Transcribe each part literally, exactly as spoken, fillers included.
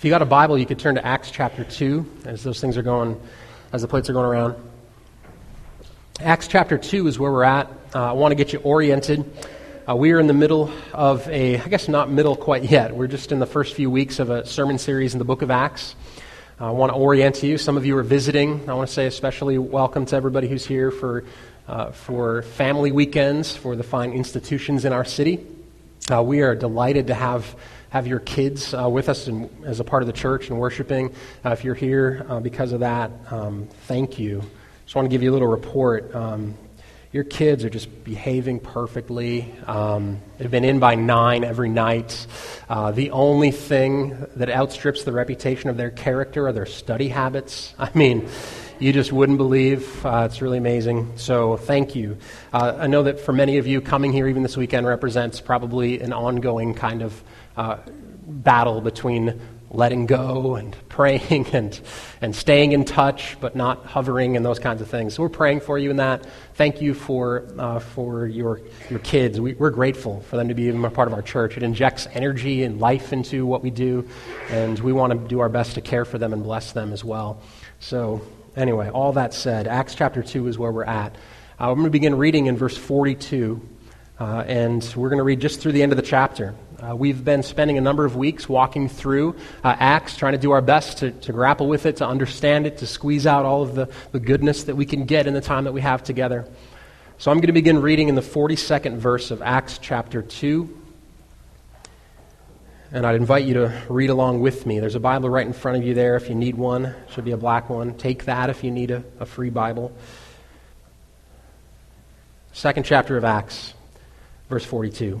If you got a Bible, you could turn to Acts chapter two as those things are going, as the plates are going around. Acts chapter two is where we're at. Uh, I want to get you oriented. Uh, we are in the middle of a, I guess not middle quite yet. We're just in the first few weeks of a sermon series in the book of Acts. Uh, I want to orient you. Some of you are visiting. I want to say especially welcome to everybody who's here for uh, for family weekends for the fine institutions in our city. Uh, we are delighted to have have your kids uh, with us in, as a part of the church and worshiping. Uh, if you're here uh, because of that, um, thank you. Just want to give you a little report. Um, your kids are just behaving perfectly. Um, they've been in by nine every night. Uh, the only thing that outstrips the reputation of their character are their study habits. I mean, you just wouldn't believe. Uh, it's really amazing. So thank you. Uh, I know that for many of you, coming here even this weekend represents probably an ongoing kind of uh, battle between letting go and praying and and staying in touch, but not hovering and those kinds of things. So we're praying for you in that. Thank you for uh, for your your kids. We, we're grateful for them to be even a part of our church. It injects energy and life into what we do, and we want to do our best to care for them and bless them as well. So anyway, all that said, Acts chapter two is where we're at. Uh, I'm going to begin reading in verse forty-two, uh, and we're going to read just through the end of the chapter. Uh, we've been spending a number of weeks walking through uh, Acts, trying to do our best to, to grapple with it, to understand it, to squeeze out all of the, the goodness that we can get in the time that we have together. So I'm going to begin reading in the forty-second verse of Acts chapter two, and I'd invite you to read along with me. There's a Bible right in front of you there if you need one. It should be a black one. Take that if you need a, a free Bible. Second chapter of Acts, verse forty-two.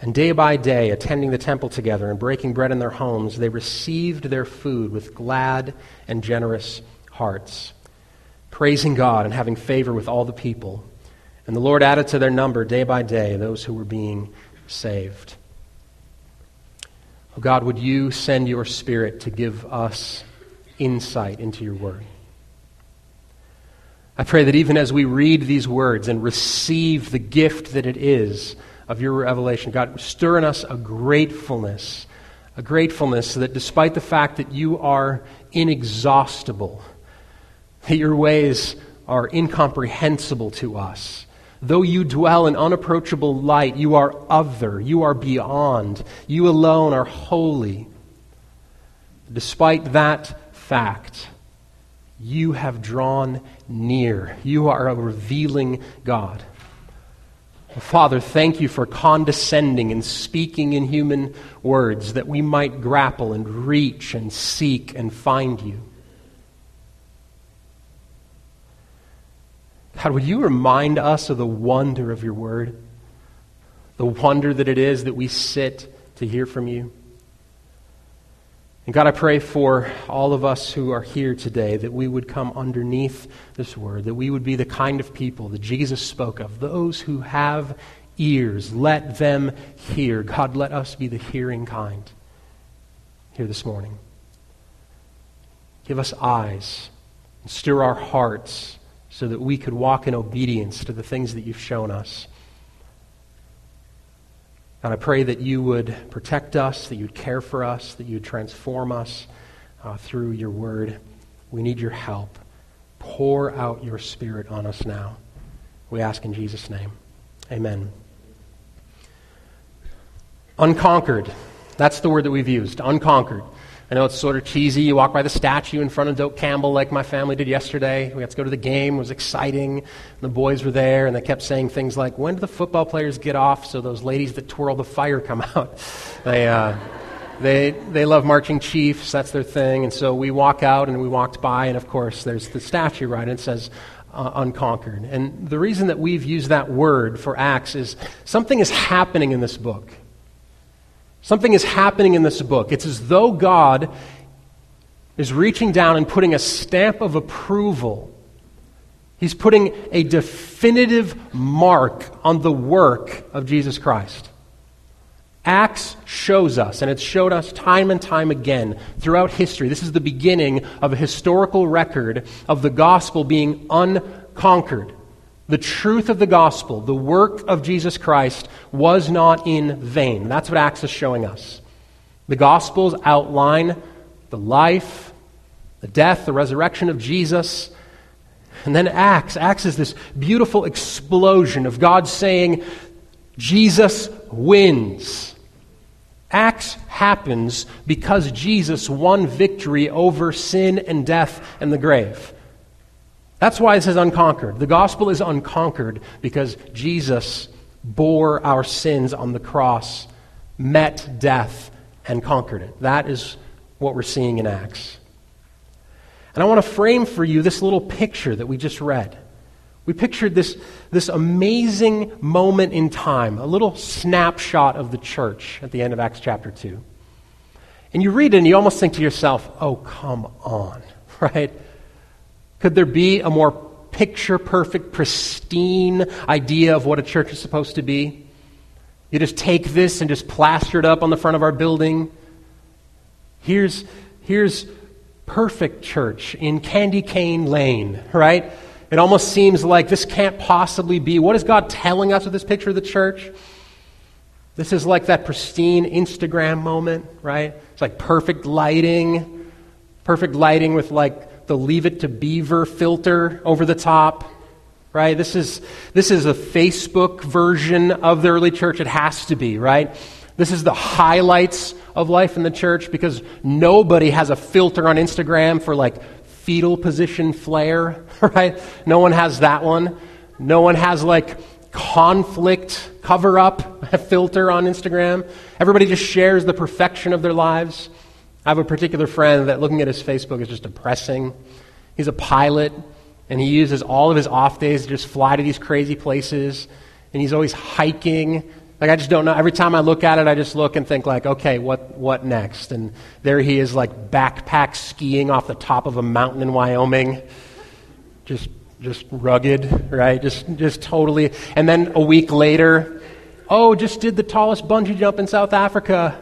And day by day, attending the temple together and breaking bread in their homes, they received their food with glad and generous hearts, praising God and having favor with all the people. And the Lord added to their number day by day those who were being saved. Oh God, would you send your Spirit to give us insight into your word? I pray that even as we read these words and receive the gift that it is of your revelation, God, stir in us a gratefulness, a gratefulness that despite the fact that you are inexhaustible, that your ways are incomprehensible to us, though you dwell in unapproachable light, you are other, you are beyond, you alone are holy. Despite that fact, you have drawn near. You are a revealing God. Father, thank you for condescending and speaking in human words that we might grapple and reach and seek and find you. God, would you remind us of the wonder of your word, the wonder that it is that we sit to hear from you. And God, I pray for all of us who are here today that we would come underneath this word, that we would be the kind of people that Jesus spoke of, those who have ears, let them hear. God, let us be the hearing kind here this morning. Give us eyes and stir our hearts so that we could walk in obedience to the things that you've shown us. God, I pray that you would protect us, that you'd care for us, that you'd transform us uh, through your word. We need your help. Pour out your Spirit on us now. We ask in Jesus' name. Amen. Unconquered. That's the word that we've used, unconquered. I know it's sort of cheesy. You walk by the statue in front of Doak Campbell like my family did yesterday. We got to go to the game. It was exciting. And the boys were there, and they kept saying things like, when do the football players get off so those ladies that twirl the fire come out? They uh, they they love marching chiefs. That's their thing. And so we walk out, and we walked by, and, of course, there's the statue, right? And it says uh, unconquered. And the reason that we've used that word for Acts is something is happening in this book. Something is happening in this book. It's as though God is reaching down and putting a stamp of approval. He's putting a definitive mark on the work of Jesus Christ. Acts shows us, and it's showed us time and time again throughout history, this is the beginning of a historical record of the gospel being unconquered. The truth of the gospel, the work of Jesus Christ, was not in vain. That's what Acts is showing us. The gospels outline the life, the death, the resurrection of Jesus. And then Acts. Acts is this beautiful explosion of God saying, Jesus wins. Acts happens because Jesus won victory over sin and death and the grave. That's why it says unconquered. The gospel is unconquered because Jesus bore our sins on the cross, met death, and conquered it. That is what we're seeing in Acts. And I want to frame for you this little picture that we just read. We pictured this, this amazing moment in time, a little snapshot of the church at the end of Acts chapter two. And you read it and you almost think to yourself, oh, come on, right? Could there be a more picture-perfect, pristine idea of what a church is supposed to be? You just take this and just plaster it up on the front of our building. Here's, here's perfect church in Candy Cane Lane, right? It almost seems like this can't possibly be. What is God telling us with this picture of the church? This is like that pristine Instagram moment, right? It's like perfect lighting, perfect lighting with like the Leave It to Beaver filter over the top, right? This is this is a Facebook version of the early church. It has to be, right? This is the highlights of life in the church because nobody has a filter on Instagram for like fetal position flare, right? No one has that one. No one has like conflict cover-up filter on Instagram. Everybody just shares the perfection of their lives. I have a particular friend that looking at his Facebook is just depressing. He's a pilot, and he uses all of his off days to just fly to these crazy places, and he's always hiking. Like, I just don't know. Every time I look at it, I just look and think, like, okay, what what next? And there he is, like, backpack skiing off the top of a mountain in Wyoming. Just just rugged, right? Just just totally. And then a week later, oh, just did the tallest bungee jump in South Africa.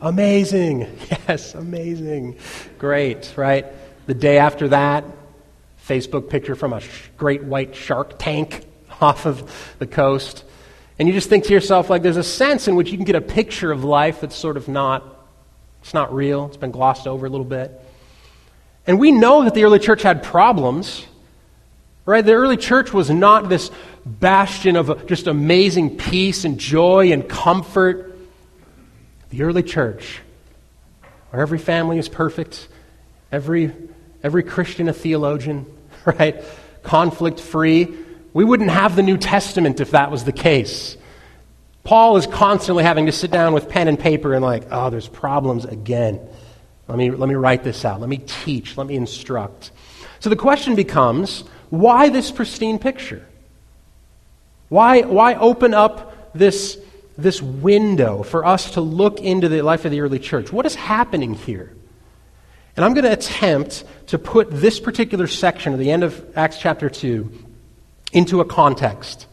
Amazing. Yes, amazing. Great, right? The day after that, Facebook picture from a sh- great white shark tank off of the coast. And you just think to yourself, like, there's a sense in which you can get a picture of life that's sort of not, it's not real. It's been glossed over a little bit. And we know that the early church had problems, right? The early church was not this bastion of just amazing peace and joy and comfort. The early church, where every family is perfect, every every Christian a theologian, right? Conflict-free. We wouldn't have the New Testament if that was the case. Paul is constantly having to sit down with pen and paper and like, oh, there's problems again. Let me let me write this out. Let me teach. Let me instruct. So the question becomes, why this pristine picture? Why why open up this this window for us to look into the life of the early church? What is happening here? And I'm going to attempt to put this particular section at the end of Acts chapter two into a context.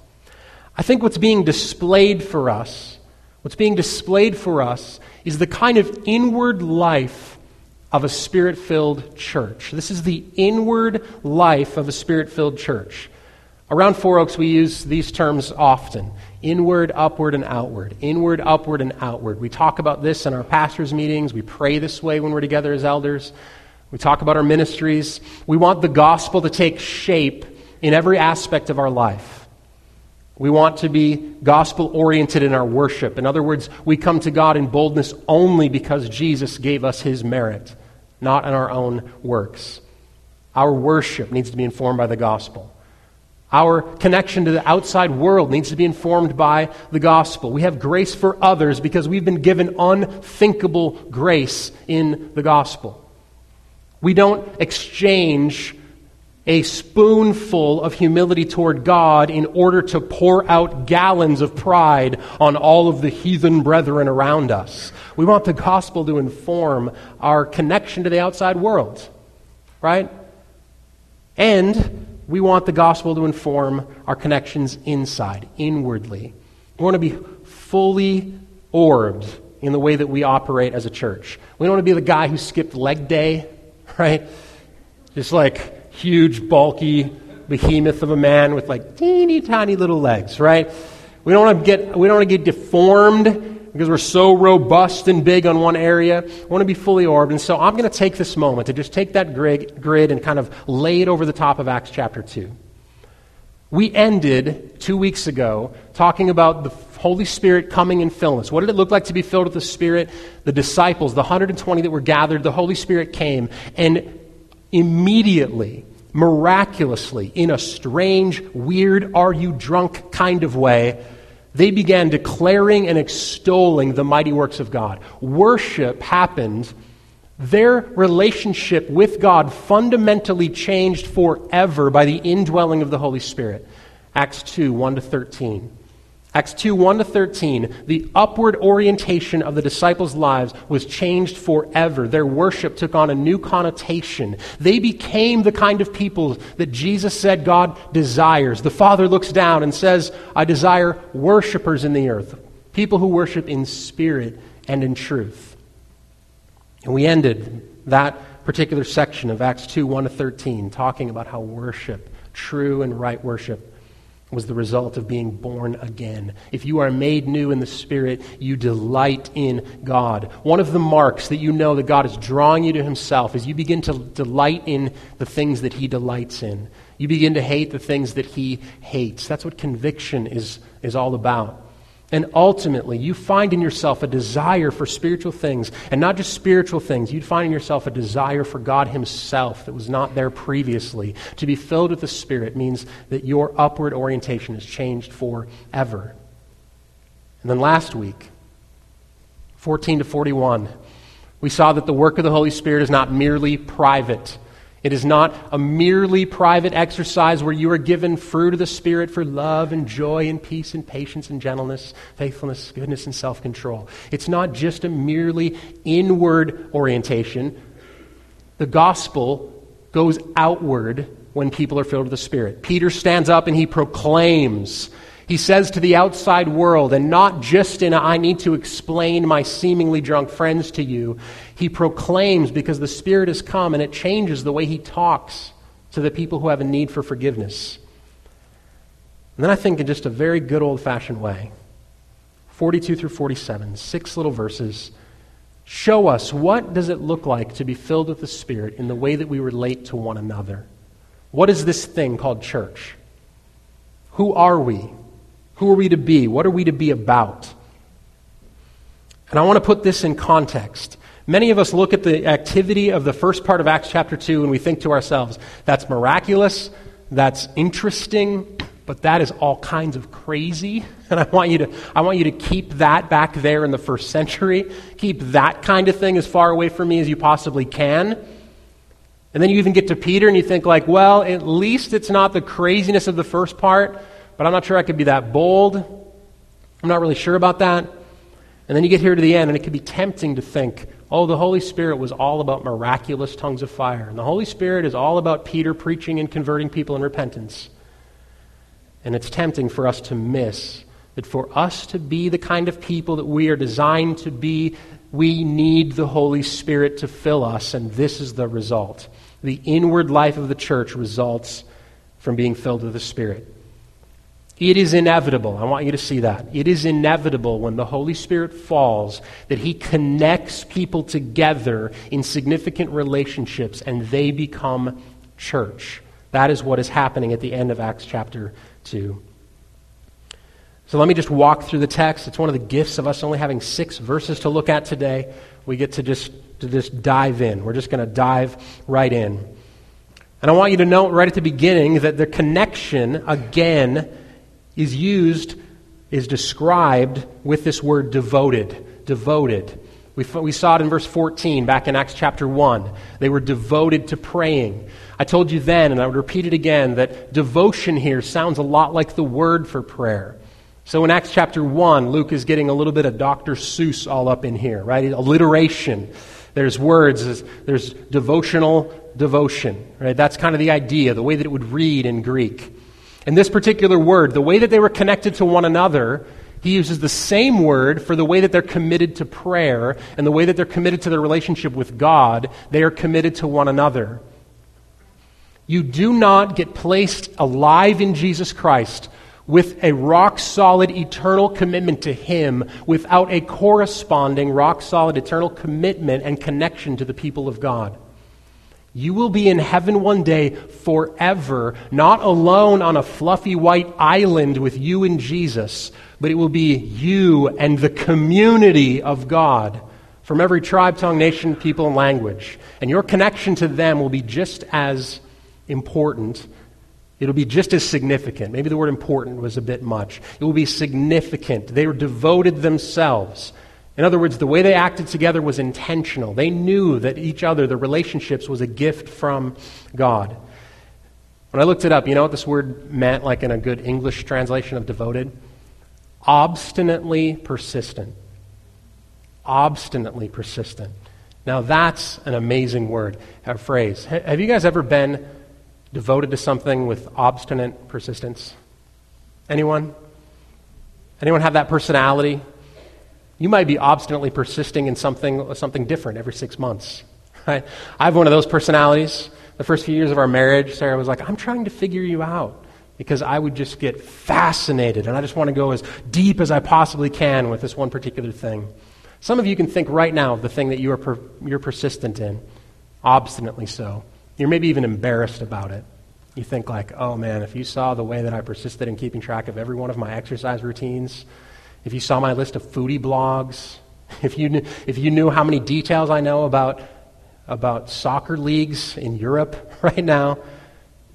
I think what's being displayed for us, what's being displayed for us is the kind of inward life of a Spirit-filled church. This is the inward life of a Spirit-filled church. Around Four Oaks, we use these terms often. Inward, upward, and outward. Inward, upward, and outward. We talk about this in our pastors' meetings. We pray this way when we're together as elders. We talk about our ministries. We want the gospel to take shape in every aspect of our life. We want to be gospel-oriented in our worship. In other words, we come to God in boldness only because Jesus gave us his merit, not in our own works. Our worship needs to be informed by the gospel. Our connection to the outside world needs to be informed by the gospel. We have grace for others because we've been given unthinkable grace in the gospel. We don't exchange a spoonful of humility toward God in order to pour out gallons of pride on all of the heathen brethren around us. We want the gospel to inform our connection to the outside world, right? And we want the gospel to inform our connections inside, inwardly. We want to be fully orbed in the way that we operate as a church. We don't want to be the guy who skipped leg day, right? Just like huge, bulky behemoth of a man with like teeny tiny little legs, right? We don't want to get we don't want to get deformed because we're so robust and big on one area. We want to be fully orbed. And so I'm going to take this moment to just take that grid, grid and kind of lay it over the top of Acts chapter two. We ended two weeks ago talking about the Holy Spirit coming in fullness. What did it look like to be filled with the Spirit? The disciples, the one hundred twenty that were gathered, the Holy Spirit came and immediately, miraculously, in a strange, weird, are you drunk kind of way, they began declaring and extolling the mighty works of God. Worship happened. Their relationship with God fundamentally changed forever by the indwelling of the Holy Spirit. Acts two, one to thirteen. Acts two, one to thirteen, the upward orientation of the disciples' lives was changed forever. Their worship took on a new connotation. They became the kind of people that Jesus said God desires. The Father looks down and says, I desire worshipers in the earth, people who worship in spirit and in truth. And we ended that particular section of Acts two, one to thirteen, talking about how worship, true and right worship, was the result of being born again. If you are made new in the Spirit, you delight in God. One of the marks that you know that God is drawing you to himself is you begin to delight in the things that he delights in. You begin to hate the things that he hates. That's what conviction is, is all about. And ultimately, you find in yourself a desire for spiritual things, and not just spiritual things. You'd find in yourself a desire for God himself that was not there previously. To be filled with the Spirit means that your upward orientation is changed forever. And then last week, fourteen to forty-one, we saw that the work of the Holy Spirit is not merely private. It is not a merely private exercise where you are given fruit of the Spirit for love and joy and peace and patience and gentleness, faithfulness, goodness, and self-control. It's not just a merely inward orientation. The gospel goes outward when people are filled with the Spirit. Peter stands up and he proclaims. He says to the outside world, and not just in a, I need to explain my seemingly drunk friends to you. He proclaims because the Spirit has come and it changes the way he talks to the people who have a need for forgiveness. And then I think in just a very good old-fashioned way, forty-two through forty-seven, six little verses, show us what does it look like to be filled with the Spirit in the way that we relate to one another. What is this thing called church? Who are we? Who are we to be? What are we to be about? And I want to put this in context. Many of us look at the activity of the first part of Acts chapter two and we think to ourselves, that's miraculous, that's interesting, but that is all kinds of crazy. And I want you to, I want you to keep that back there in the first century. Keep that kind of thing as far away from me as you possibly can. And then you even get to Peter and you think like, well, at least it's not the craziness of the first part, but I'm not sure I could be that bold. I'm not really sure about that. And then you get here to the end, and it could be tempting to think, oh, the Holy Spirit was all about miraculous tongues of fire. And the Holy Spirit is all about Peter preaching and converting people in repentance. And it's tempting for us to miss that for us to be the kind of people that we are designed to be, we need the Holy Spirit to fill us, and this is the result. The inward life of the church results from being filled with the Spirit. It is inevitable. I want you to see that. It is inevitable when the Holy Spirit falls that he connects people together in significant relationships and they become church. That is what is happening at the end of Acts chapter two. So let me just walk through the text. It's one of the gifts of us only having six verses to look at today. We get to just, to just dive in. We're just going to dive right in. And I want you to note right at the beginning that the connection, again, is used, is described with this word devoted, devoted. We, we saw it in verse fourteen back in Acts chapter one. They were devoted to praying. I told you then, and I would repeat it again, that devotion here sounds a lot like the word for prayer. So in Acts chapter one, Luke is getting a little bit of Doctor Seuss all up in here, right? Alliteration. There's words, there's devotional devotion, right? That's kind of the idea, the way that it would read in Greek. And this particular word, the way that they were connected to one another, he uses the same word for the way that they're committed to prayer and the way that they're committed to their relationship with God. They are committed to one another. You do not get placed alive in Jesus Christ with a rock-solid eternal commitment to Him without a corresponding rock-solid eternal commitment and connection to the people of God. You will be in heaven one day forever, not alone on a fluffy white island with you and Jesus, but it will be you and the community of God from every tribe, tongue, nation, people, and language. And your connection to them will be just as important. It'll be just as significant. Maybe the word important was a bit much. It will be significant. They were devoted themselves. In other words, the way they acted together was intentional. They knew that each other, their relationships, was a gift from God. When I looked it up, you know what this word meant, like in a good English translation of devoted? Obstinately persistent. Obstinately persistent. Now that's an amazing word, a phrase. Have you guys ever been devoted to something with obstinate persistence? Anyone? Anyone have that personality? You might be obstinately persisting in something something different every six months. Right? I have one of those personalities. The first few years of our marriage, Sarah was like, I'm trying to figure you out, because I would just get fascinated, and I just want to go as deep as I possibly can with this one particular thing. Some of you can think right now of the thing that you are per, you're persistent in, obstinately so. You're maybe even embarrassed about it. You think like, oh man, if you saw the way that I persisted in keeping track of every one of my exercise routines, if you saw my list of foodie blogs, if you knew, if you knew how many details I know about about soccer leagues in Europe right now.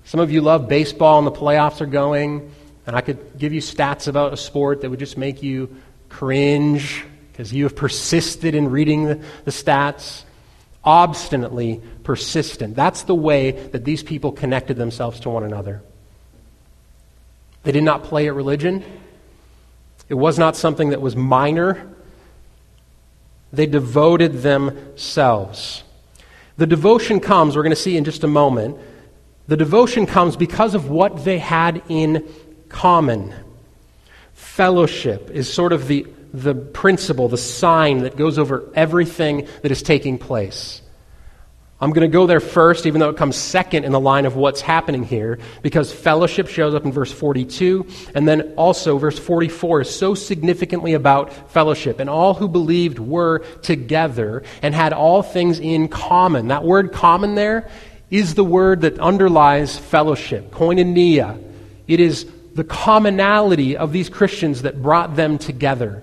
Some of you love baseball and the playoffs are going, and I could give you stats about a sport that would just make you cringe because you have persisted in reading the, the stats. Obstinately persistent. That's the way that these people connected themselves to one another. They did not play at religion. It was not something that was minor. They devoted themselves. The devotion comes, we're going to see in just a moment, the devotion comes because of what they had in common. Fellowship is sort of the, the principle, the sign that goes over everything that is taking place. I'm going to go there first, even though it comes second in the line of what's happening here, because fellowship shows up in verse forty-two, and then also verse forty-four is so significantly about fellowship. And all who believed were together and had all things in common. That word common there is the word that underlies fellowship, koinonia. It is the commonality of these Christians that brought them together.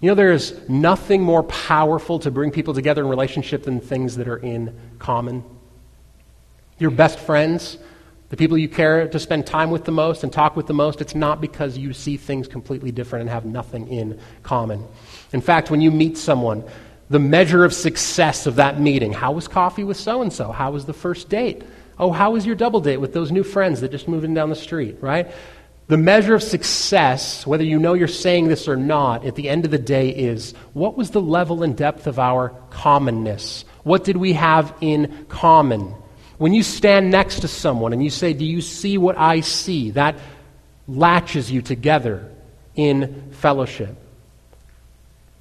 You know, there is nothing more powerful to bring people together in relationship than things that are in common. Your best friends, the people you care to spend time with the most and talk with the most, it's not because you see things completely different and have nothing in common. In fact, when you meet someone, the measure of success of that meeting, how was coffee with so-and-so? How was the first date? Oh, how was your double date with those new friends that just moved in down the street, right? The measure of success, whether you know you're saying this or not, at the end of the day is, what was the level and depth of our commonness? What did we have in common? When you stand next to someone and you say, do you see what I see? That latches you together in fellowship.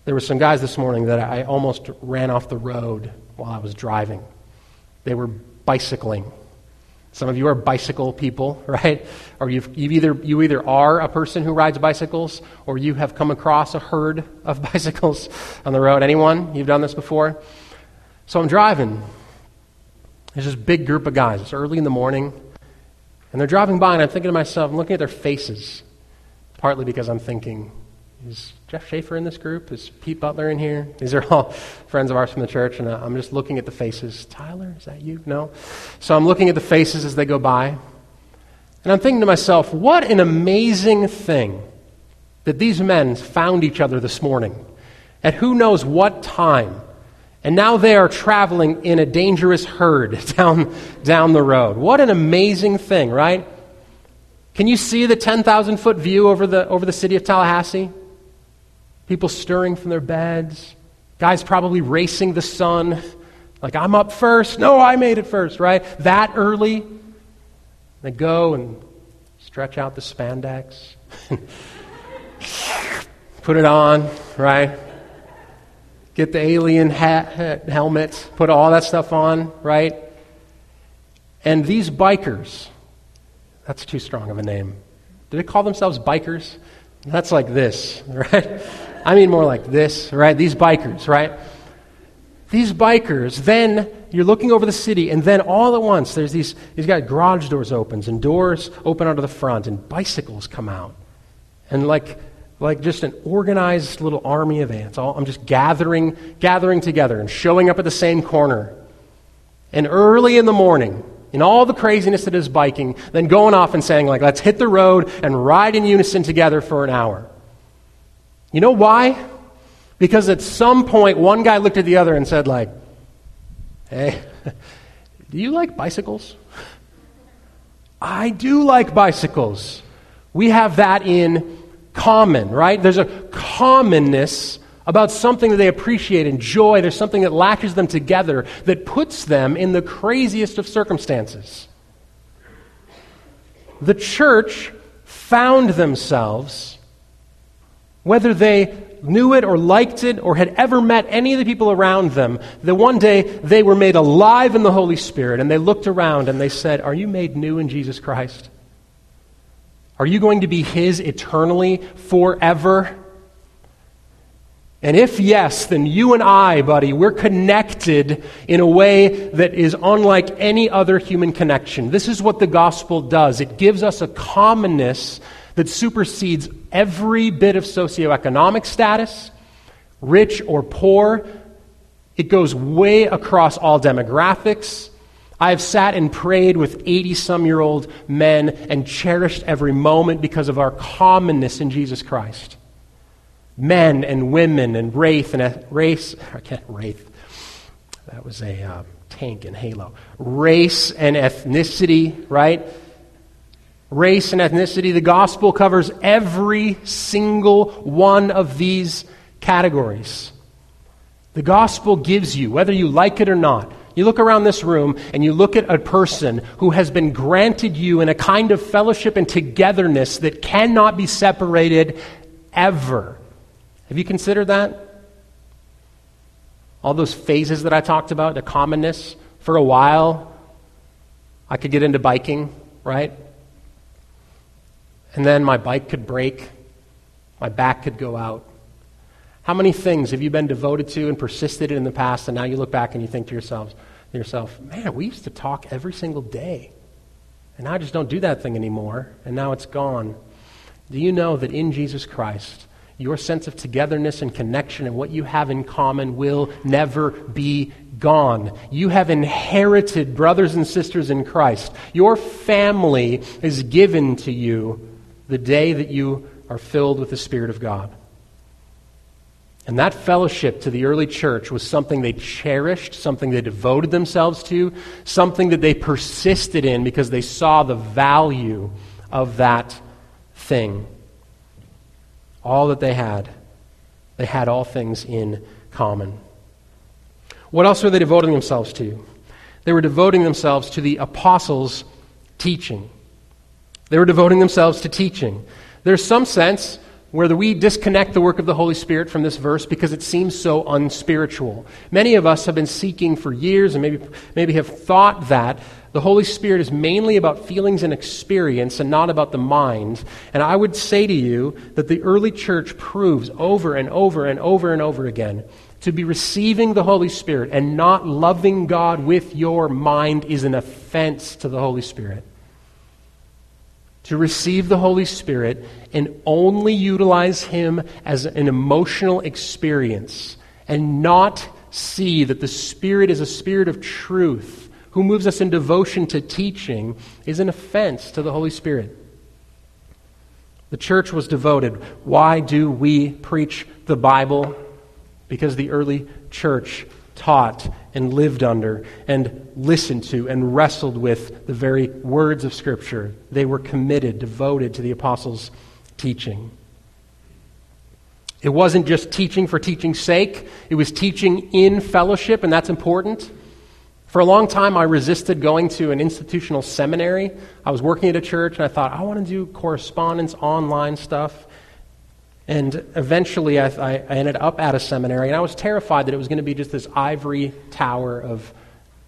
There were some guys this morning that I almost ran off the road while I was driving. They were bicycling. Some of you are bicycle people, right? Or you've, you've either, you either are a person who rides bicycles, or you have come across a herd of bicycles on the road. Anyone? You've done this before? So I'm driving. There's this big group of guys. It's early in the morning, and they're driving by, and I'm thinking to myself, I'm looking at their faces, partly because I'm thinking, is Jeff Schaefer in this group? Is Pete Butler in here? These are all friends of ours from the church, and I'm just looking at the faces. Tyler, is that you? No? So I'm looking at the faces as they go by, and I'm thinking to myself, what an amazing thing that these men found each other this morning. at who knows what time. And now they are traveling in a dangerous herd down, down the road. What an amazing thing, right? Can you see the ten thousand foot view over the, over the city of Tallahassee? People stirring from their beds. Guys probably racing the sun. Like, I'm up first. No, I made it first, right? That early. They go and stretch out the spandex. Put it on, right? Get the alien hat, helmet, put all that stuff on, right? And these bikers, that's too strong of a name. Did they call themselves bikers? That's like this, right? I mean more like this, right? These bikers, right? These bikers, then you're looking over the city, and then all at once there's these, these guys, garage doors opens, and doors open onto the front, and bicycles come out. And like... like just an organized little army of ants. All, I'm just gathering gathering together and showing up at the same corner. And early in the morning, in all the craziness that is biking, then going off and saying, like, let's hit the road and ride in unison together for an hour. You know why? Because at some point, one guy looked at the other and said, like, hey, do you like bicycles? I do like bicycles. We have that in common, right? There's a commonness about something that they appreciate, enjoy. There's something that latches them together that puts them in the craziest of circumstances. The church found themselves, whether they knew it or liked it or had ever met any of the people around them, that one day they were made alive in the Holy Spirit, and they looked around and they said, are you made new in Jesus Christ? Are you going to be His eternally, forever? And if yes, then you and I, buddy, we're connected in a way that is unlike any other human connection. This is what the gospel does. It gives us a commonness that supersedes every bit of socioeconomic status, rich or poor. It goes way across all demographics. I have sat and prayed with eighty-some-year-old men and cherished every moment because of our commonness in Jesus Christ. Men and women and wraith and race, I can't wraith, that was a uh, tank in Halo. Race and ethnicity, right? Race and ethnicity, the gospel covers every single one of these categories. The gospel gives you, whether you like it or not, you look around this room and you look at a person who has been granted you in a kind of fellowship and togetherness that cannot be separated ever. Have you considered that? All those phases that I talked about, the commonness. For a while, I could get into biking, right? And then my bike could break. My back could go out. How many things have you been devoted to and persisted in the past, and now you look back and you think to yourselves, to yourself, man, we used to talk every single day, and now I just don't do that thing anymore, and now it's gone. Do you know that in Jesus Christ, your sense of togetherness and connection and what you have in common will never be gone? You have inherited brothers and sisters in Christ. Your family is given to you the day that you are filled with the Spirit of God. And that fellowship to the early church was something they cherished, something they devoted themselves to, something that they persisted in because they saw the value of that thing. All that they had. They had all things in common. What else were they devoting themselves to? They were devoting themselves to the apostles' teaching. They were devoting themselves to teaching. There's some sense where we disconnect the work of the Holy Spirit from this verse because it seems so unspiritual. Many of us have been seeking for years and maybe maybe have thought that the Holy Spirit is mainly about feelings and experience and not about the mind. And I would say to you that the early church proves over and over and over and over again to be receiving the Holy Spirit and not loving God with your mind is an offense to the Holy Spirit. To receive the Holy Spirit and only utilize Him as an emotional experience and not see that the Spirit is a Spirit of truth who moves us in devotion to teaching is an offense to the Holy Spirit. The church was devoted. Why do we preach the Bible? because the early church taught and lived under and listened to and wrestled with the very words of Scripture. They were committed, devoted to the apostles' teaching. It wasn't just teaching for teaching's sake. It was teaching in fellowship, and that's important. For a long time, I resisted going to an institutional seminary. I was working at a church, and I thought, I want to do correspondence, online stuff. And eventually, I, I ended up at a seminary, and I was terrified that it was going to be just this ivory tower of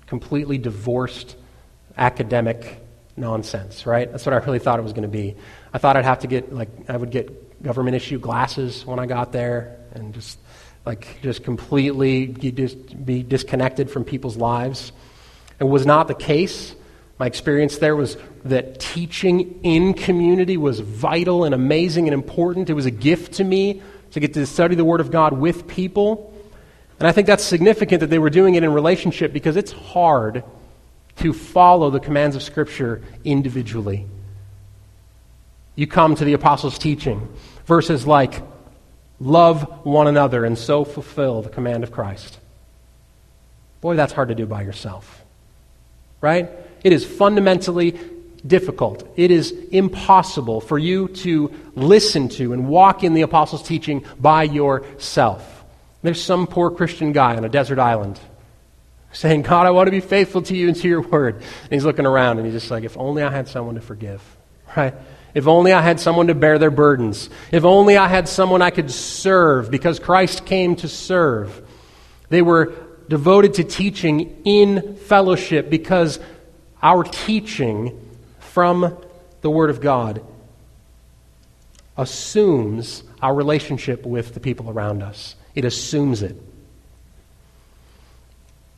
completely divorced academic nonsense, right? That's what I really thought it was going to be. I thought I'd have to get, like, I would get government issue glasses when I got there, and just, like, just completely just be disconnected from people's lives. It was not the case. My experience there was that teaching in community was vital and amazing and important. It was a gift to me to get to study the Word of God with people. And I think that's significant that they were doing it in relationship, because it's hard to follow the commands of Scripture individually. You come to the apostles' teaching, verses like, love one another and so fulfill the command of Christ. Boy, that's hard to do by yourself, right? It is fundamentally difficult. It is impossible for you to listen to and walk in the apostles' teaching by yourself. There's some poor Christian guy on a desert island saying, God, I want to be faithful to you and to your word. And he's looking around and he's just like, if only I had someone to forgive, right? If only I had someone to bear their burdens. If only I had someone I could serve, because Christ came to serve. They were devoted to teaching in fellowship, because our teaching from the Word of God assumes our relationship with the people around us. It assumes it.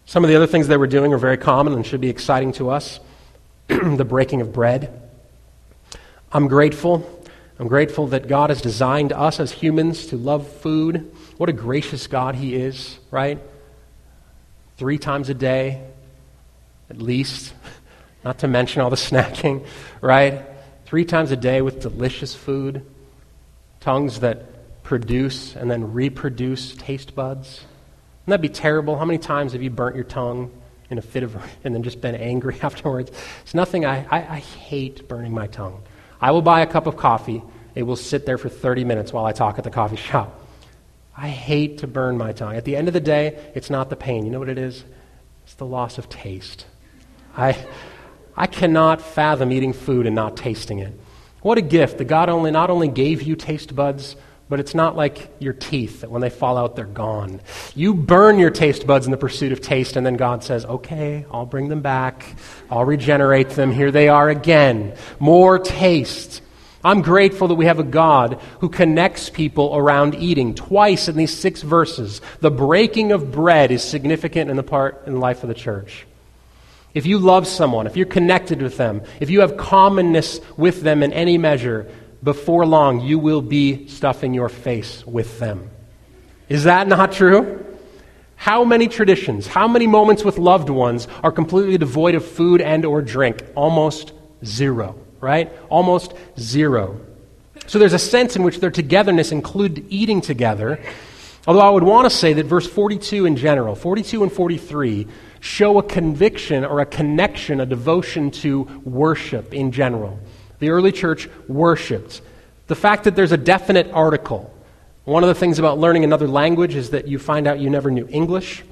Some of the other things they were doing are very common and should be exciting to us. The breaking of bread. I'm grateful. I'm grateful that God has designed us as humans to love food. What a gracious God He is, right? Three times a day, at least. Not to mention all the snacking, right? Three times a day with delicious food, tongues that produce and then reproduce taste buds. Wouldn't that be terrible? How many times have you burnt your tongue in a fit of, and then just been angry afterwards? It's nothing. I, I, I hate burning my tongue. I will buy a cup of coffee. It will sit there for thirty minutes while I talk at the coffee shop. I hate to burn my tongue. At the end of the day, it's not the pain. You know what it is? It's the loss of taste. I... I cannot fathom eating food and not tasting it. What a gift that God only not only gave you taste buds, but it's not like your teeth, that when they fall out, they're gone. You burn your taste buds in the pursuit of taste, and then God says, okay, I'll bring them back. I'll regenerate them. Here they are again. More taste. I'm grateful that we have a God who connects people around eating. Twice in these six verses, the breaking of bread is significant in the part in the life of the church. If you love someone, if you're connected with them, if you have commonness with them in any measure, before long you will be stuffing your face with them. Is that not true? How many traditions, how many moments with loved ones are completely devoid of food and or drink? Almost zero, right? Almost zero. So there's a sense in which their togetherness includes eating together, although I would want to say that verse forty-two in general, forty-two and forty-three, show a conviction or a connection, a devotion to worship in general. The early church worshipped. The fact that there's a definite article. One of the things about learning another language is that you find out you never knew English.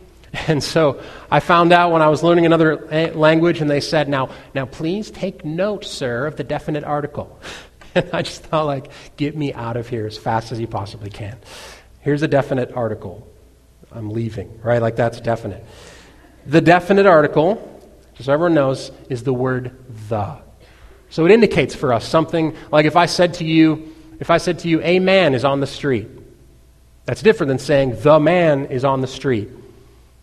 And so I found out when I was learning another language, and they said, now, now please take note, sir, of the definite article. And I just thought, like, get me out of here as fast as you possibly can. Here's a definite article. I'm leaving, right? Like, that's definite. The definite article, just so everyone knows, is the word the. So it indicates for us something, like if I said to you, if I said to you, a man is on the street, that's different than saying the man is on the street.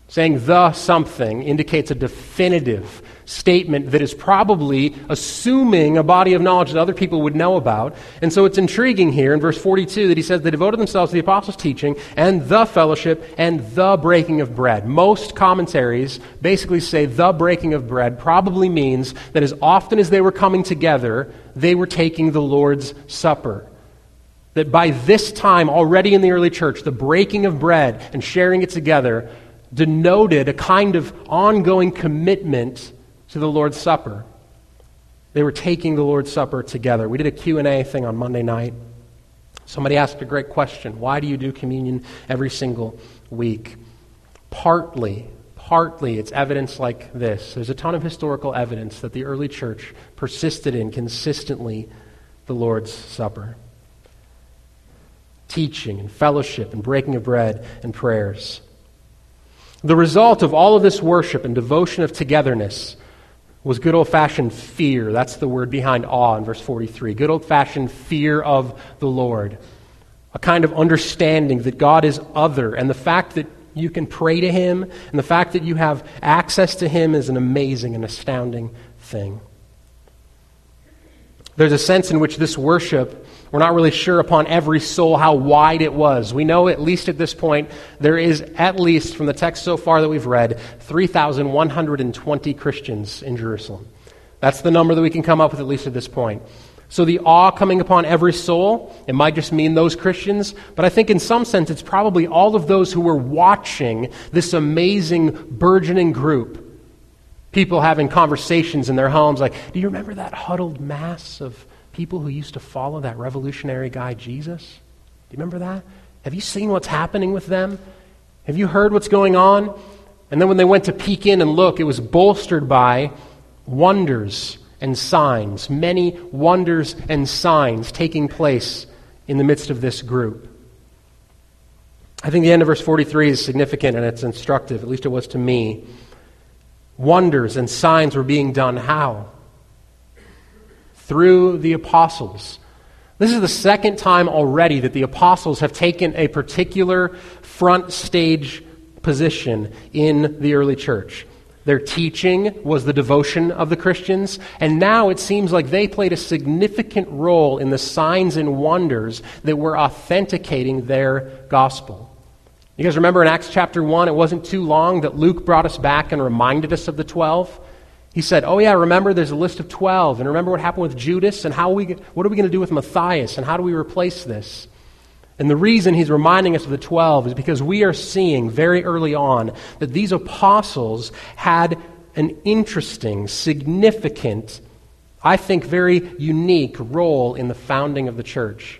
Saying the something indicates a definitive statement that is probably assuming a body of knowledge that other people would know about. And so it's intriguing here in verse forty-two that he says they devoted themselves to the apostles' teaching and the fellowship and the breaking of bread. Most commentaries basically say the breaking of bread probably means that as often as they were coming together, they were taking the Lord's Supper. That by this time, already in the early church, the breaking of bread and sharing it together denoted a kind of ongoing commitment to the Lord's Supper. They were taking the Lord's Supper together. We did a Q and A thing on Monday night. Somebody asked a great question. Why do you do communion every single week? Partly, partly it's evidence like this. There's a ton of historical evidence that the early church persisted in consistently the Lord's Supper. Teaching and fellowship and breaking of bread and prayers. The result of all of this worship and devotion of togetherness was good old-fashioned fear. That's the word behind awe in verse forty-three. Good old-fashioned fear of the Lord. A kind of understanding that God is other, and the fact that you can pray to Him and the fact that you have access to Him is an amazing and astounding thing. There's a sense in which this worship, we're not really sure upon every soul how wide it was. We know at least at this point, there is at least from the text so far that we've read, three thousand one hundred twenty Christians in Jerusalem. That's the number that we can come up with at least at this point. So the awe coming upon every soul, it might just mean those Christians, but I think in some sense it's probably all of those who were watching this amazing burgeoning group. People having conversations in their homes like, do you remember that huddled mass of people who used to follow that revolutionary guy, Jesus? Do you remember that? Have you seen what's happening with them? Have you heard what's going on? And then when they went to peek in and look, it was bolstered by wonders and signs, many wonders and signs taking place in the midst of this group. I think the end of verse forty-three is significant and it's instructive, at least it was to me. Wonders and signs were being done how? Through the apostles. This is the second time already that the apostles have taken a particular front stage position in the early church. Their teaching was the devotion of the Christians, and now it seems like they played a significant role in the signs and wonders that were authenticating their gospel. You guys remember in Acts chapter one, it wasn't too long that Luke brought us back and reminded us of the twelve. He said, oh yeah, remember there's a list of twelve, and remember what happened with Judas, and how we, what are we going to do with Matthias, and how do we replace this? And the reason he's reminding us of the twelve is because we are seeing very early on that these apostles had an interesting, significant, I think very unique role in the founding of the church.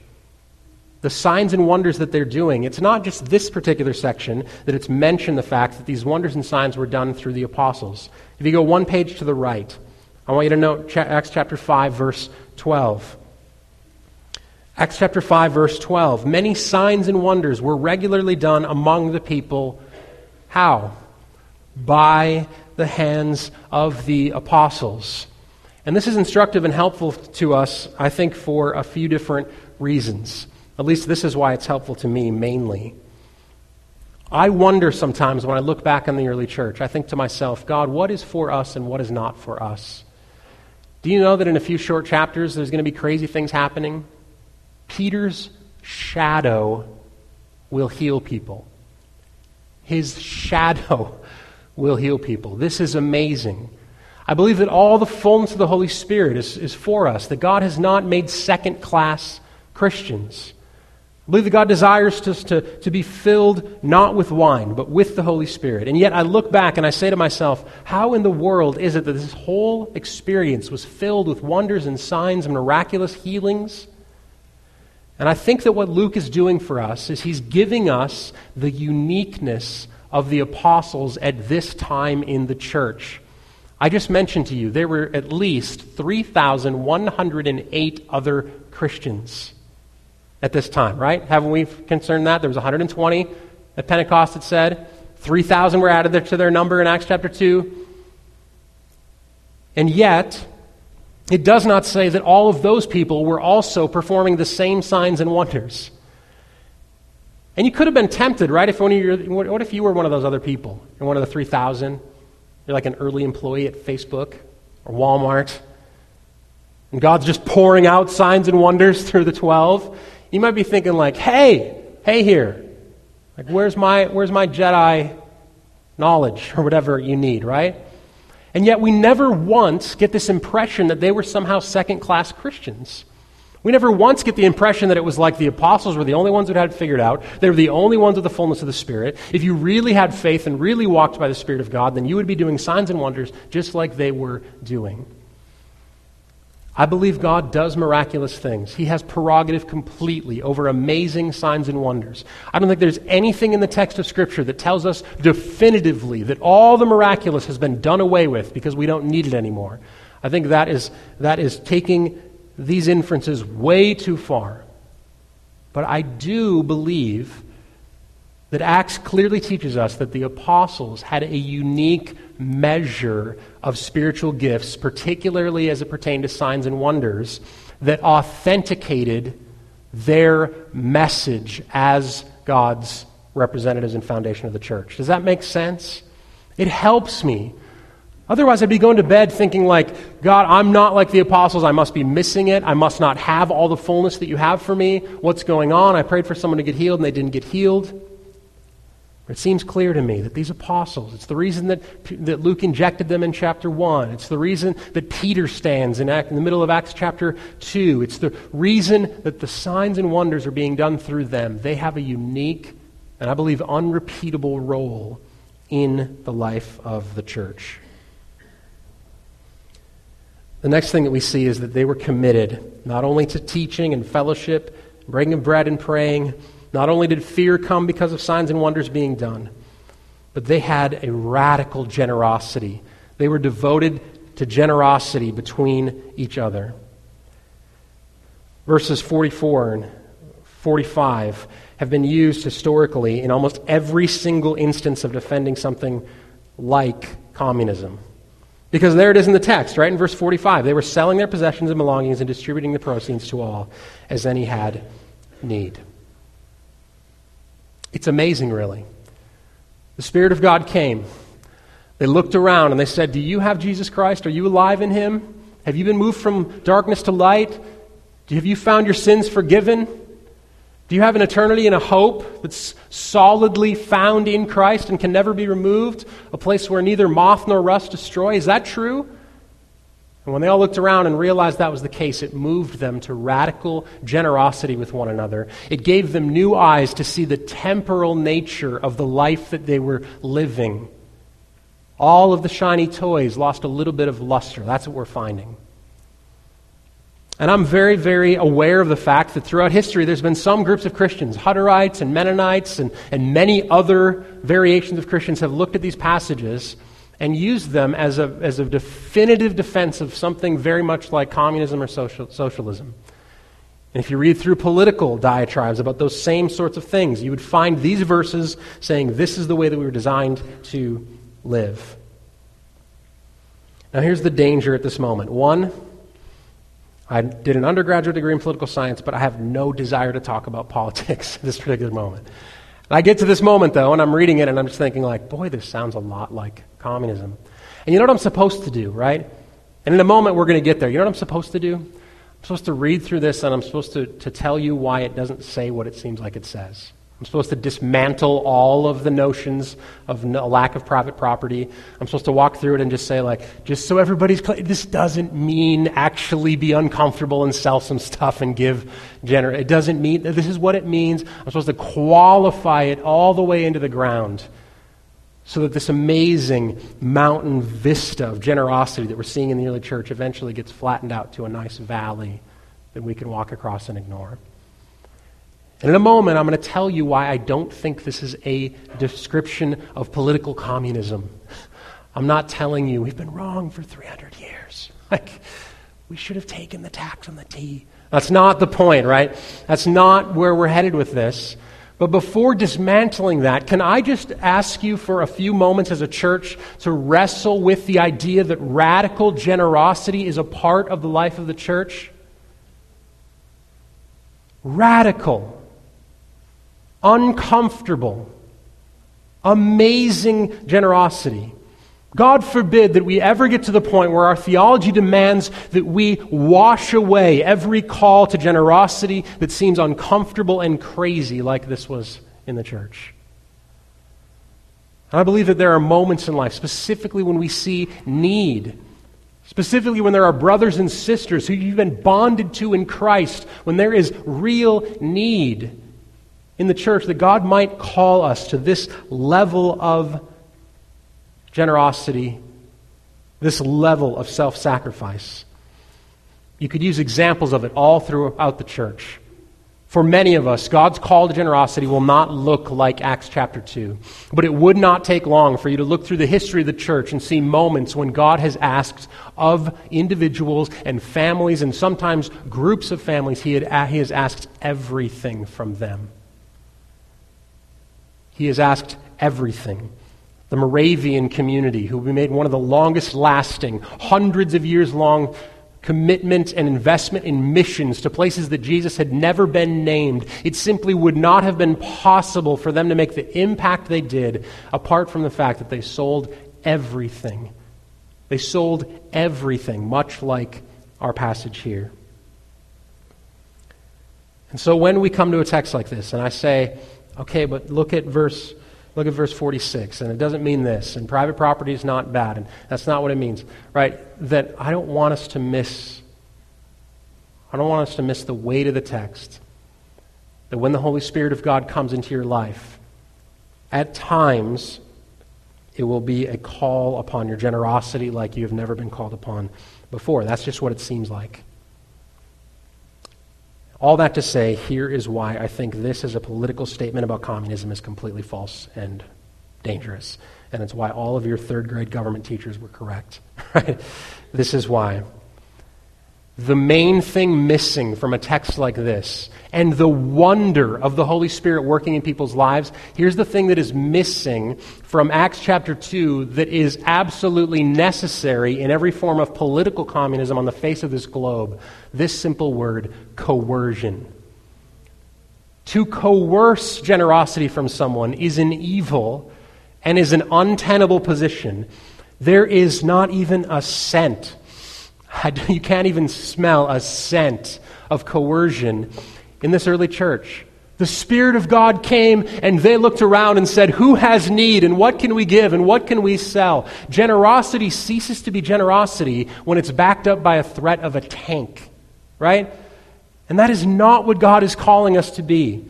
The signs and wonders that they're doing, it's not just this particular section that it's mentioned the fact that these wonders and signs were done through the apostles. If you go one page to the right, I want you to note Acts chapter five, verse twelve. Acts chapter five, verse twelve. Many signs and wonders were regularly done among the people. How? By the hands of the apostles. And this is instructive and helpful to us, I think, for a few different reasons. At least this is why it's helpful to me mainly. I wonder sometimes when I look back on the early church, I think to myself, God, what is for us and what is not for us? Do you know that in a few short chapters there's going to be crazy things happening? Peter's shadow will heal people. His shadow will heal people. This is amazing. I believe that all the fullness of the Holy Spirit is, is for us, that God has not made second-class Christians. I believe that God desires us to, to, to be filled not with wine, but with the Holy Spirit. And yet I look back and I say to myself, how in the world is it that this whole experience was filled with wonders and signs and miraculous healings? And I think that what Luke is doing for us is he's giving us the uniqueness of the apostles at this time in the church. I just mentioned to you, there were at least three thousand one hundred eight other Christians at this time, right? Haven't we concerned that? There was one hundred twenty at Pentecost, it said. three thousand were added there to their number in Acts chapter two. And yet, it does not say that all of those people were also performing the same signs and wonders. And you could have been tempted, right? If one of your, what if you were one of those other people? You're one of the three thousand. You're like an early employee at Facebook or Walmart. And God's just pouring out signs and wonders through the twelve. You might be thinking like, hey, hey here. Like, where's my where's my Jedi knowledge or whatever you need, right? And yet we never once get this impression that they were somehow second-class Christians We never once get the impression that it was like the apostles were the only ones who had it figured out. They were the only ones with the fullness of the Spirit. If you really had faith and really walked by the Spirit of God, then you would be doing signs and wonders just like they were doing. I believe God does miraculous things. He has prerogative completely over amazing signs and wonders. I don't think there's anything in the text of Scripture that tells us definitively that all the miraculous has been done away with because we don't need it anymore. I think that is that is taking these inferences way too far. But I do believe that Acts clearly teaches us that the apostles had a unique measure of spiritual gifts, particularly as it pertained to signs and wonders, that authenticated their message as God's representatives and foundation of the church. Does that make sense? It helps me. Otherwise, I'd be going to bed thinking like, God, I'm not like the apostles. I must be missing it. I must not have all the fullness that you have for me. What's going on? I prayed for someone to get healed and they didn't get healed. It seems clear to me that these apostles, it's the reason that, that Luke injected them in chapter one. It's the reason that Peter stands in, Act, in the middle of Acts chapter two. It's the reason that the signs and wonders are being done through them. They have a unique and I believe unrepeatable role in the life of the church. The next thing that we see is that they were committed not only to teaching and fellowship, breaking of bread and praying. Not only did fear come because of signs and wonders being done, but they had a radical generosity. They were devoted to generosity between each other. Verses forty-four and forty-five have been used historically in almost every single instance of defending something like communism. Because there it is in the text, right? In verse forty-five, they were selling their possessions and belongings and distributing the proceeds to all as any had need. It's amazing, really. The Spirit of God came. They looked around and they said, do you have Jesus Christ? Are you alive in him? Have you been moved from darkness to light? Have you found your sins forgiven? Do you have an eternity and a hope that's solidly found in Christ and can never be removed? A place where neither moth nor rust destroy? Is that true? And when they all looked around and realized that was the case, it moved them to radical generosity with one another. It gave them new eyes to see the temporal nature of the life that they were living. All of the shiny toys lost a little bit of luster. That's what we're finding. And I'm very, very aware of the fact that throughout history there's been some groups of Christians, Hutterites and Mennonites and, and many other variations of Christians have looked at these passages and use them as a as a definitive defense of something very much like communism or social, socialism. And if you read through political diatribes about those same sorts of things, you would find these verses saying this is the way that we were designed to live. Now here's the danger at this moment. One, I did an undergraduate degree in political science, but I have no desire to talk about politics at this particular moment. I get to this moment, though, and I'm reading it, and I'm just thinking, like, boy, this sounds a lot like communism. And you know what I'm supposed to do, right? And in a moment, we're going to get there. You know what I'm supposed to do? I'm supposed to read through this, and I'm supposed to, to tell you why it doesn't say what it seems like it says. I'm supposed to dismantle all of the notions of no, lack of private property. I'm supposed to walk through it and just say, like, just so everybody's clear, this doesn't mean actually be uncomfortable and sell some stuff and give generous. It doesn't mean, this is what it means. I'm supposed to qualify it all the way into the ground so that this amazing mountain vista of generosity that we're seeing in the early church eventually gets flattened out to a nice valley that we can walk across and ignore. And in a moment, I'm going to tell you why I don't think this is a description of political communism. I'm not telling you we've been wrong for three hundred years. Like, we should have taken the tax on the tea. That's not the point, right? That's not where we're headed with this. But before dismantling that, can I just ask you for a few moments as a church to wrestle with the idea that radical generosity is a part of the life of the church? Radical. Uncomfortable, amazing generosity. God forbid that we ever get to the point where our theology demands that we wash away every call to generosity that seems uncomfortable and crazy like this was in the church. And I believe that there are moments in life, specifically when we see need, Specifically when there are brothers and sisters who you've been bonded to in Christ, when there is real need in the church, that God might call us to this level of generosity, this level of self-sacrifice. You could use examples of it all throughout the church. For many of us, God's call to generosity will not look like Acts chapter two. But it would not take long for you to look through the history of the church and see moments when God has asked of individuals and families and sometimes groups of families, he, had, he has asked everything from them. He has asked everything. The Moravian community, who we made one of the longest lasting, hundreds of years long commitment and investment in missions to places that Jesus had never been named. It simply would not have been possible for them to make the impact they did apart from the fact that they sold everything. They sold everything, much like our passage here. And so when we come to a text like this and I say, okay, but look at verse look at verse forty-six, and it doesn't mean this, and private property is not bad, and that's not what it means, right? That I don't want us to miss, I don't want us to miss the weight of the text. That when the Holy Spirit of God comes into your life, at times, it will be a call upon your generosity like you have never been called upon before. That's just what it seems like. All that to say, here is why I think this as a political statement about communism is completely false and dangerous. And it's why all of your third grade government teachers were correct. Right? This is why. The main thing missing from a text like this, and the wonder of the Holy Spirit working in people's lives, here's the thing that is missing from Acts chapter two that is absolutely necessary in every form of political communism on the face of this globe. This simple word, coercion. To coerce generosity from someone is an evil and is an untenable position. There is not even a cent. You can't even smell a scent of coercion in this early church. The Spirit of God came and they looked around and said, who has need and what can we give and what can we sell? Generosity ceases to be generosity when it's backed up by a threat of a tank, right? And that is not what God is calling us to be.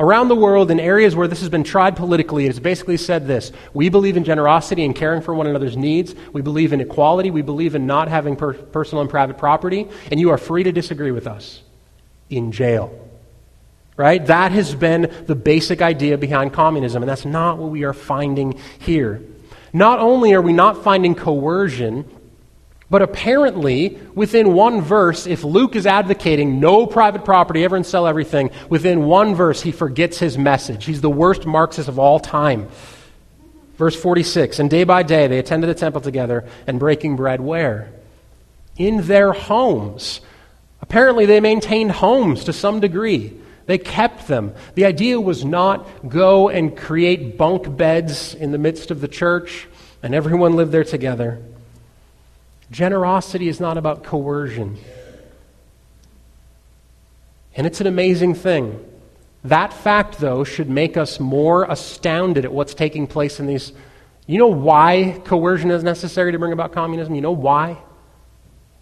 Around the world, in areas where this has been tried politically, it has basically said this: we believe in generosity and caring for one another's needs. We believe in equality. We believe in not having per- personal and private property. And you are free to disagree with us. In jail. Right? That has been the basic idea behind communism. And that's not what we are finding here. Not only are we not finding coercion, but apparently, within one verse, if Luke is advocating no private property, everyone sell everything, within one verse he forgets his message. He's the worst Marxist of all time. Verse forty-six, and day by day they attended the temple together and breaking bread where? In their homes. Apparently they maintained homes to some degree. They kept them. The idea was not go and create bunk beds in the midst of the church and everyone lived there together. Generosity is not about coercion. And it's an amazing thing. That fact, though, should make us more astounded at what's taking place in these. You know why coercion is necessary to bring about communism? You know why?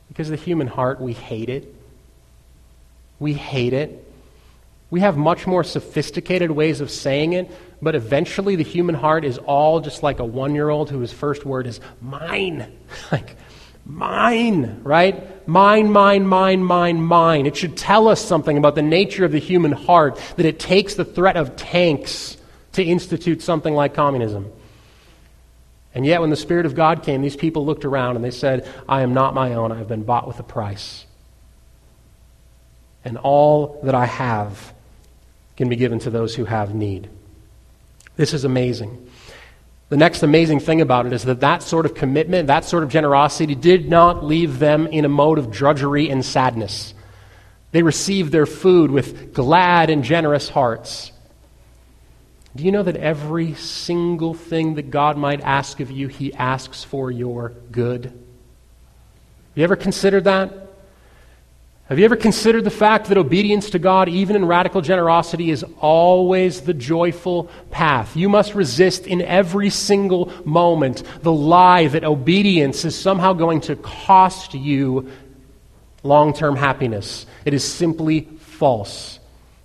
Because the human heart, we hate it. We hate it. We have much more sophisticated ways of saying it, but eventually the human heart is all just like a one-year-old whose first word is mine. Like, mine, right? Mine, mine, mine, mine, mine. It should tell us something about the nature of the human heart, that it takes the threat of tanks to institute something like communism. And yet when the Spirit of God came, these people looked around and they said, I am not my own, I have been bought with a price. And all that I have can be given to those who have need. This is amazing. The next amazing thing about it is that that sort of commitment, that sort of generosity did not leave them in a mode of drudgery and sadness. They received their food with glad and generous hearts. Do you know that every single thing that God might ask of you, he asks for your good? Have you ever considered that? Have you ever considered the fact that obedience to God, even in radical generosity, is always the joyful path? You must resist in every single moment the lie that obedience is somehow going to cost you long-term happiness. It is simply false.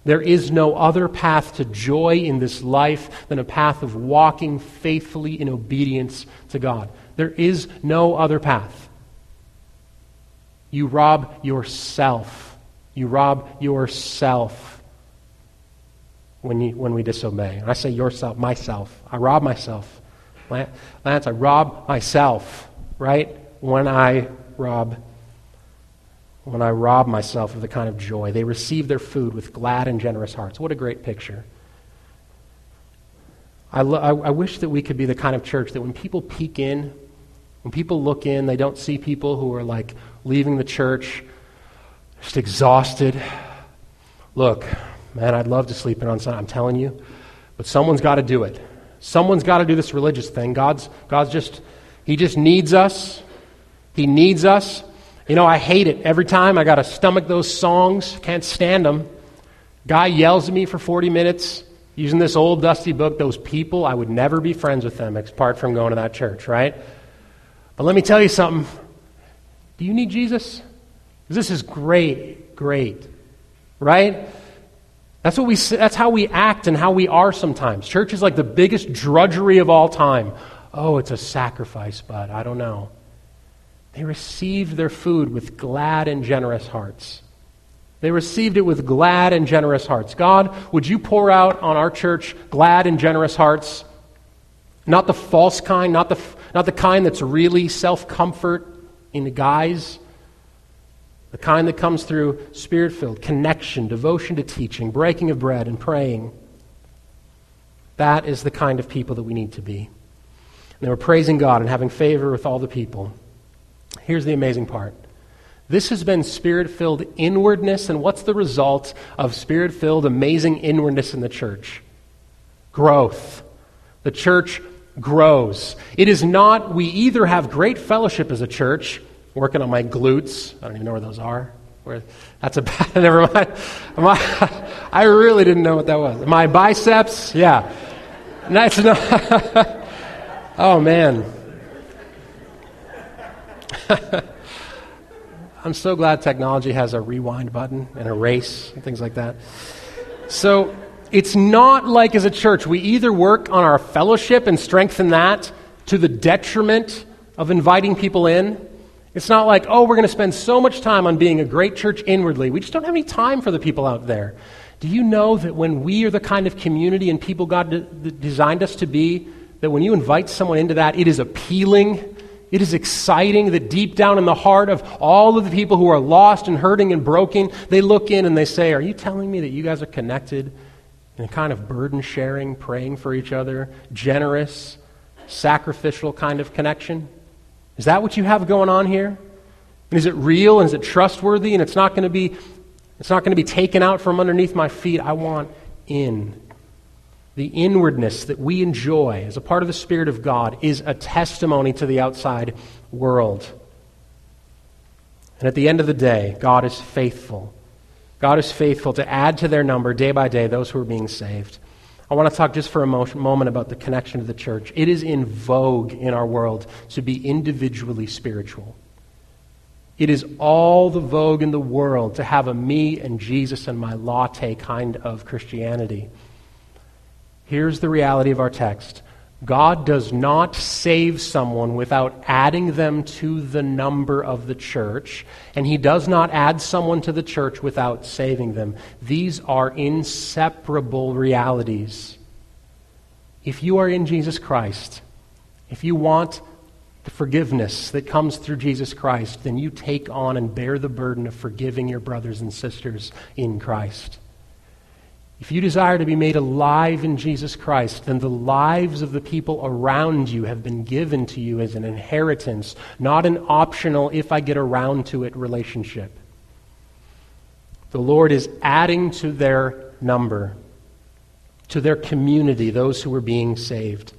There is no other path to joy in this life than a path of walking faithfully in obedience to God. There is no other path. You rob yourself. You rob yourself when you, when we disobey. And I say yourself, myself. I rob myself. Lance, I rob myself, right? When I rob when I rob myself of the kind of joy. They receive their food with glad and generous hearts. What a great picture. I, lo- I, I wish that we could be the kind of church that when people peek in, when people look in, they don't see people who are like, leaving the church, just exhausted. Look, man, I'd love to sleep in on Sunday, I'm telling you, but someone's got to do it. Someone's got to do this religious thing. God's, God's just, he just needs us. He needs us. You know, I hate it. Every time I got to stomach those songs, can't stand them. Guy yells at me for forty minutes using this old dusty book. Those people, I would never be friends with them apart from going to that church, right? But let me tell you something. Do you need Jesus? This is great, great, right? That's what we. That's how we act and how we are sometimes. Church is like the biggest drudgery of all time. Oh, it's a sacrifice, but I don't know. They received their food with glad and generous hearts. They received it with glad and generous hearts. God, would you pour out on our church glad and generous hearts? Not the false kind, not the not the kind that's really self-comfort. In the guise, the kind that comes through spirit-filled connection, devotion to teaching, breaking of bread, and praying. That is the kind of people that we need to be. And they were praising God and having favor with all the people. Here's the amazing part. This has been spirit-filled inwardness, and what's the result of spirit-filled amazing inwardness in the church? Growth. The church grows. It is not, we either have great fellowship as a church, working on my glutes, I don't even know where those are, where, that's a bad, never mind, my, I really didn't know what that was, my biceps, yeah, that's not, oh man, I'm so glad technology has a rewind button and erase and things like that. So, it's not like as a church, we either work on our fellowship and strengthen that to the detriment of inviting people in. It's not like, oh, we're going to spend so much time on being a great church inwardly. We just don't have any time for the people out there. Do you know that when we are the kind of community and people God de- de- designed us to be, that when you invite someone into that, it is appealing, it is exciting, that deep down in the heart of all of the people who are lost and hurting and broken, they look in and they say, are you telling me that you guys are connected? And a kind of burden-sharing, praying for each other, generous, sacrificial kind of connection? Is that what you have going on here? And is it real and is it trustworthy and it's not going to be it's not going to be taken out from underneath my feet? I want in. The inwardness that we enjoy as a part of the Spirit of God is a testimony to the outside world. And at the end of the day, God is faithful. God is faithful to add to their number day by day those who are being saved. I want to talk just for a moment about the connection to the church. It is in vogue in our world to be individually spiritual. It is all the vogue in the world to have a me and Jesus and my latte kind of Christianity. Here's the reality of our text. God does not save someone without adding them to the number of the church, and he does not add someone to the church without saving them. These are inseparable realities. If you are in Jesus Christ, if you want the forgiveness that comes through Jesus Christ, then you take on and bear the burden of forgiving your brothers and sisters in Christ. If you desire to be made alive in Jesus Christ, then the lives of the people around you have been given to you as an inheritance, not an optional, if I get around to it, relationship. The Lord is adding to their number, to their community, those who are being saved.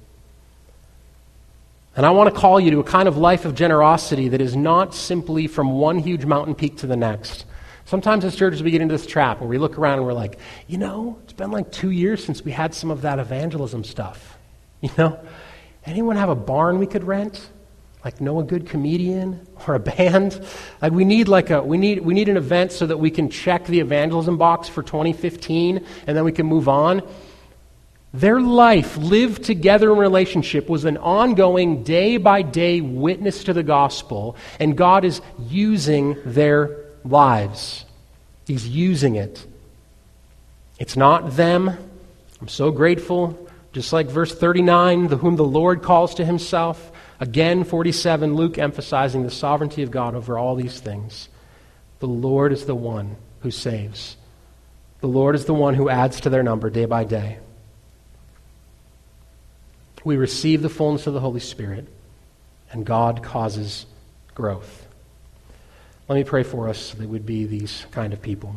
And I want to call you to a kind of life of generosity that is not simply from one huge mountain peak to the next. Sometimes as churches we get into this trap where we look around and we're like, you know, it's been like two years since we had some of that evangelism stuff. You know, anyone have a barn we could rent? Like know a good comedian or a band? Like we need like a we need we need an event so that we can check the evangelism box for twenty fifteen and then we can move on. Their life lived together in relationship was an ongoing day-by-day witness to the gospel, and God is using their lives. He's using it. It's not them. I'm so grateful. Just like verse thirty-nine, the whom the Lord calls to himself. Again, forty-seven, Luke emphasizing the sovereignty of God over all these things. The Lord is the one who saves. The Lord is the one who adds to their number day by day. We receive the fullness of the Holy Spirit, and God causes growth. Let me pray for us so that we'd be these kind of people.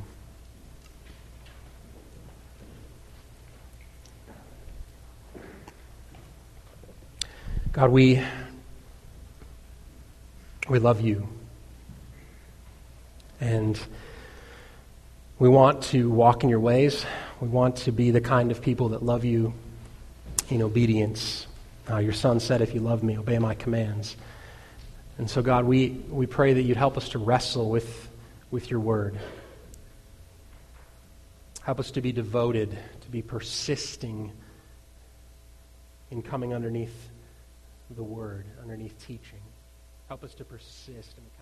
God, we, we love you. And we want to walk in your ways. We want to be the kind of people that love you in obedience. Uh, your son said, if you love me, obey my commands. And so, God, we, we pray that you'd help us to wrestle with, with your word. Help us to be devoted, to be persisting in coming underneath the word, underneath teaching. Help us to persist in